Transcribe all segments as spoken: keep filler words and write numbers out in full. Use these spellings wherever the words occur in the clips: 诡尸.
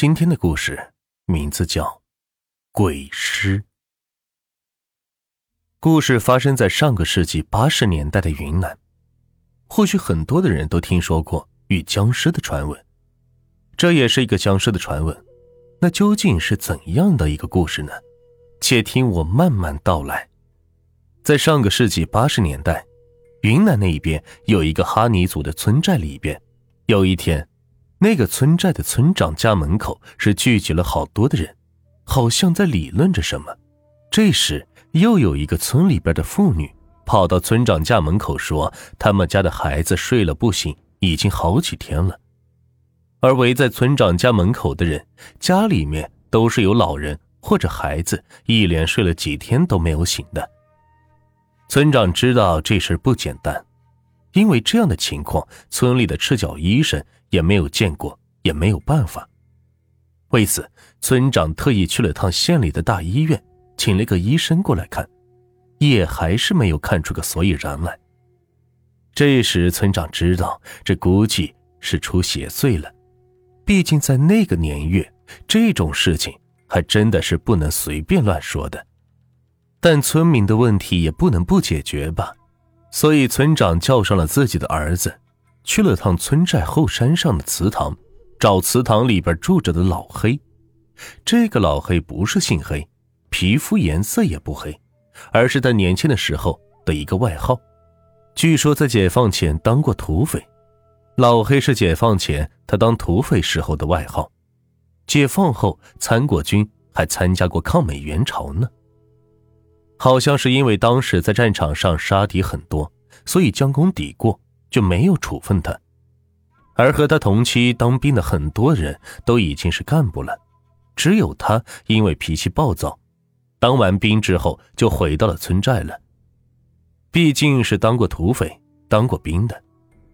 今天的故事名字叫《鬼尸》。故事发生在上个世纪八十年代的云南，或许很多的人都听说过遇僵尸的传闻，这也是一个僵尸的传闻。那究竟是怎样的一个故事呢？且听我慢慢道来。在上个世纪八十年代，云南那一边有一个哈尼族的村寨里边，有一天，那个村寨的村长家门口是聚集了好多的人，好像在理论着什么。这时又有一个村里边的妇女跑到村长家门口说，他们家的孩子睡了不醒，已经好几天了。而围在村长家门口的人，家里面都是有老人或者孩子，一连睡了几天都没有醒的。村长知道这事不简单，因为这样的情况，村里的赤脚医生也没有见过，也没有办法。为此，村长特意去了趟县里的大医院，请了个医生过来看，也还是没有看出个所以然来。这时村长知道，这估计是出血祟了，毕竟在那个年月，这种事情还真的是不能随便乱说的。但村民的问题也不能不解决吧，所以村长叫上了自己的儿子，去了趟村寨后山上的祠堂，找祠堂里边住着的老黑。这个老黑不是姓黑，皮肤颜色也不黑，而是他年轻的时候的一个外号。据说在解放前当过土匪，老黑是解放前他当土匪时候的外号。解放后参过军，还参加过抗美援朝呢。好像是因为当时在战场上杀敌很多，所以将功抵过，就没有处分他。而和他同期当兵的很多人都已经是干部了，只有他因为脾气暴躁，当完兵之后就回到了村寨了。毕竟是当过土匪当过兵的，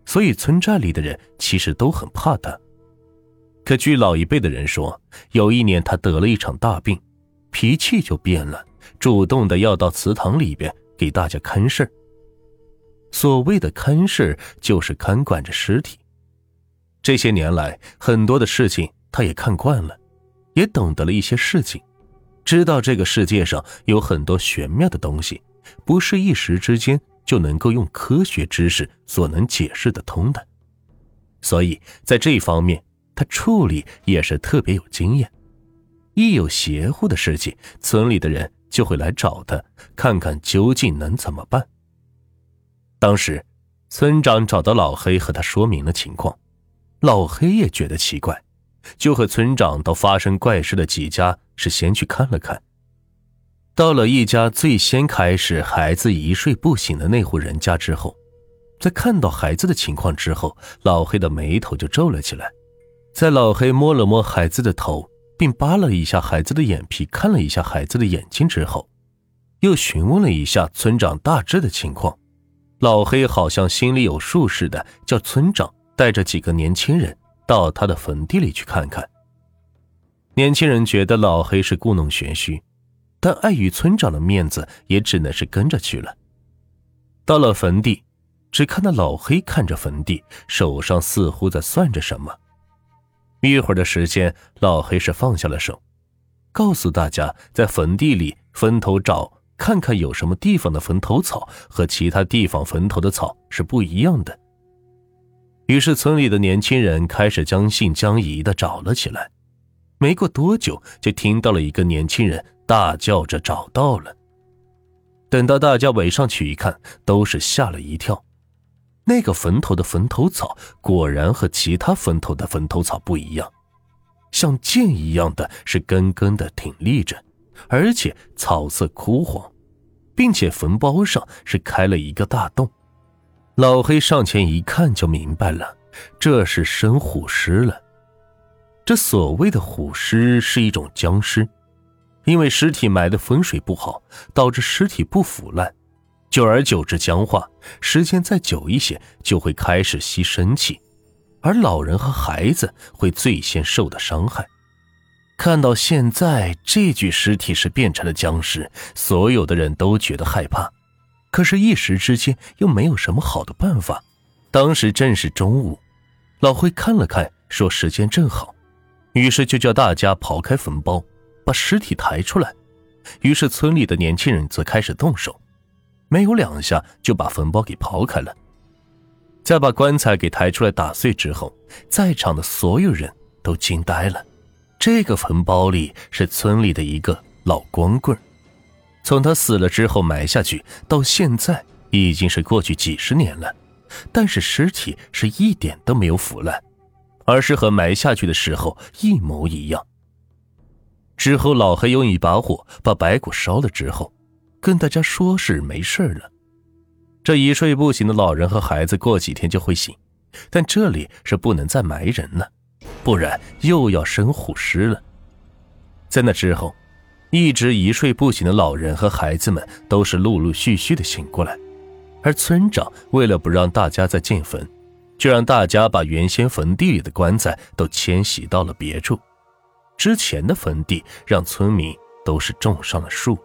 所以村寨里的人其实都很怕他。可据老一辈的人说，有一年他得了一场大病，脾气就变了，主动的要到祠堂里边给大家看事。所谓的看事就是看管着尸体，这些年来很多的事情他也看惯了，也懂得了一些事情，知道这个世界上有很多玄妙的东西，不是一时之间就能够用科学知识所能解释得通的。所以在这方面他处理也是特别有经验，一有邪乎的事情，村里的人就会来找他，看看究竟能怎么办。当时村长找到老黑，和他说明了情况。老黑也觉得奇怪，就和村长到发生怪事的几家是先去看了看。到了一家最先开始孩子一睡不醒的那户人家之后，在看到孩子的情况之后，老黑的眉头就皱了起来。在老黑摸了摸孩子的头，并扒了一下孩子的眼皮，看了一下孩子的眼睛之后，又询问了一下村长大致的情况。老黑好像心里有数似的，叫村长带着几个年轻人到他的坟地里去看看。年轻人觉得老黑是故弄玄虚，但碍于村长的面子，也只能是跟着去了。到了坟地，只看到老黑看着坟地，手上似乎在算着什么。一会儿的时间，老黑是放下了手，告诉大家在坟地里分头找，看看有什么地方的坟头草和其他地方坟头的草是不一样的。于是村里的年轻人开始将信将疑地找了起来。没过多久，就听到了一个年轻人大叫着找到了。等到大家围上去一看，都是吓了一跳。那个坟头的坟头草果然和其他坟头的坟头草不一样，像剑一样的是根根的挺立着，而且草色枯黄，并且坟包上是开了一个大洞。老黑上前一看就明白了，这是生虎尸了。这所谓的虎尸是一种僵尸，因为尸体埋的风水不好，导致尸体不腐烂，久而久之僵化，时间再久一些就会开始吸生气，而老人和孩子会最先受到伤害。看到现在这具尸体是变成了僵尸，所有的人都觉得害怕，可是一时之间又没有什么好的办法。当时正是中午，老灰看了看，说时间正好，于是就叫大家刨开坟包，把尸体抬出来。于是村里的年轻人则开始动手，没有两下就把坟包给刨开了。在把棺材给抬出来打碎之后，在场的所有人都惊呆了。这个坟包里是村里的一个老光棍，从他死了之后埋下去到现在已经是过去几十年了，但是尸体是一点都没有腐烂，而是和埋下去的时候一模一样。之后老黑用一把火把白骨烧了之后，跟大家说是没事了。这一睡不醒的老人和孩子过几天就会醒，但这里是不能再埋人了，不然又要生虎尸了。在那之后，一直一睡不醒的老人和孩子们都是陆陆续续的醒过来，而村长为了不让大家再进坟，就让大家把原先坟地里的棺材都迁徙到了别处。之前的坟地让村民都是种上了树。